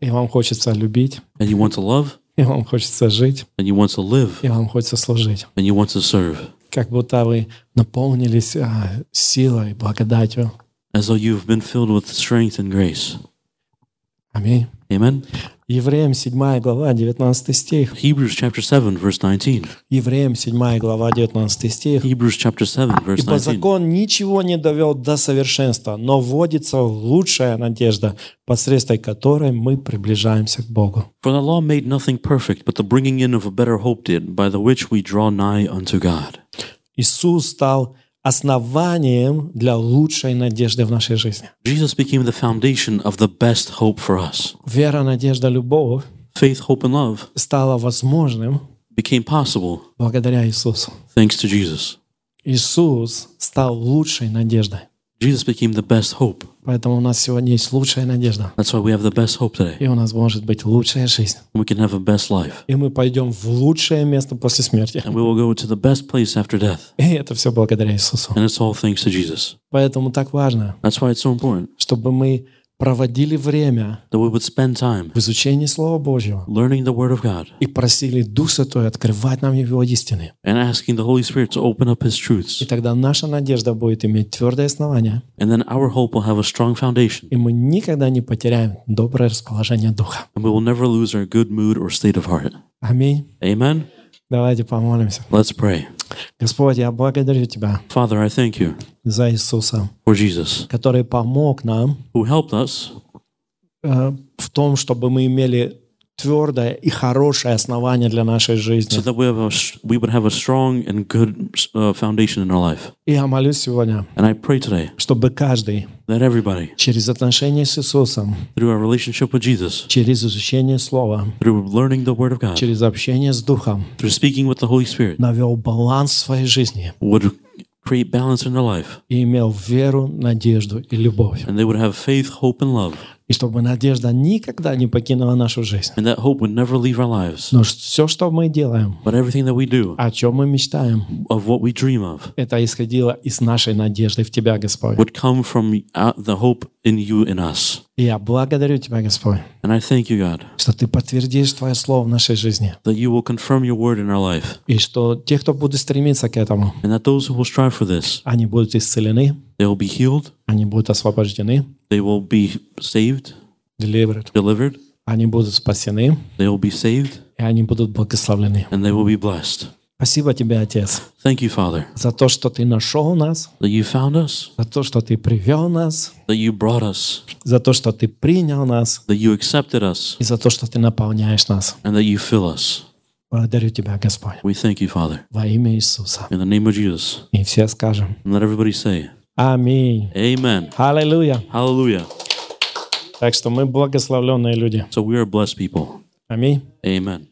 И вам хочется любить. And you want to love. И вам хочется жить. And you want to live. И вам хочется служить. And you want to serve. Как будто вы наполнились а, силой, благодатью. As though you've been filled with strength and grace. Аминь. Amen. Евреям седьмая глава, девятнадцатый стих. Hebrews chapter seven, verse nineteen. Евреям седьмая глава, девятнадцатый стих. Hebrews chapter seven, verse nineteen. Ибо закон ничего не довел до совершенства, но вводится лучшая надежда, посредством которой мы приближаемся к Богу. For the law made nothing perfect, but the bringing in of a better hope did, by the which we draw nigh unto God. Иисус стал основанием для лучшей надежды в нашей жизни. Jesus became the foundation of the best hope for us. Вера, надежда, любовь, faith, hope, and love, стала возможным, became possible, благодаря Иисусу. Thanks to Jesus. Иисус стал лучшей надеждой. Jesus became the best hope. Поэтому у нас сегодня есть лучшая надежда. That's why we have the best hope today. И у нас может быть лучшая жизнь. We can have a best life. И мы пойдем в лучшее место после смерти. And we will go to the best place after death. И это все благодаря Иисусу. And it's all thanks to Jesus. Поэтому так важно, That's why it's so important. Чтобы мы проводили время that we would spend time в изучении Слова Божьего, learning the Word of God, и просили Дух Святой открывать нам Его истины. And asking the Holy Spirit to open up His truths. И тогда наша надежда будет иметь твердое основание. And then our hope will have a strong foundation. И мы никогда не потеряем доброе расположение духа. And we will never lose our good mood or state of heart. Аминь. Amen. Давайте помолимся. Let's pray. Господь, я благодарю Тебя, Father, I thank you за Иисуса, for Jesus, который помог нам, who helped us, uh, в том, чтобы мы имели твердое и хорошее основание для нашей жизни. So that we, have a, we would have a strong and good uh, foundation in our life. И я молюсь сегодня, and I pray today, чтобы каждый, that everybody, через отношения с Иисусом, through our relationship with Jesus, через изучение Слова, through learning the Word of God, через общение с Духом, through speaking with the Holy Spirit, навел баланс в своей жизни, would create balance in their life, и имел веру, надежду и любовь. And they would have faith, hope, and love. И чтобы надежда никогда не покинула нашу жизнь. And that hope would never leave our lives. Но все, что мы делаем, but everything that we do, о чем мы мечтаем, of what we dream of, это исходило из нашей надежды в Тебя, Господь. Would come from the hope in you and us. И я благодарю Тебя, Господь, and I thank you, God, что Ты подтвердишь Твое Слово в нашей жизни, that you will confirm your word in our life, и что те, кто будут стремиться к этому, and that those who will strive for this, они будут исцелены, they will be healed, они будут освобождены, they will be saved, delivered, delivered, они будут спасены, they will be saved, и они будут благословлены, and they will be blessed. Спасибо Тебе, Отец, thank you, Father, за то, что Ты нашел нас, that you found us, за то, что Ты привел нас, that you brought us, за то, что Ты принял нас, that you accepted us, и за то, что Ты наполняешь нас, and that you fill us. Благодарю Тебя, Господь. We thank you, Father, во имя Иисуса. In the name of Jesus. И все скажем. And let everybody say. Аминь. Amen. Hallelujah. Hallelujah. Так что мы благословленные люди. So we are blessed people. Аминь. Amen.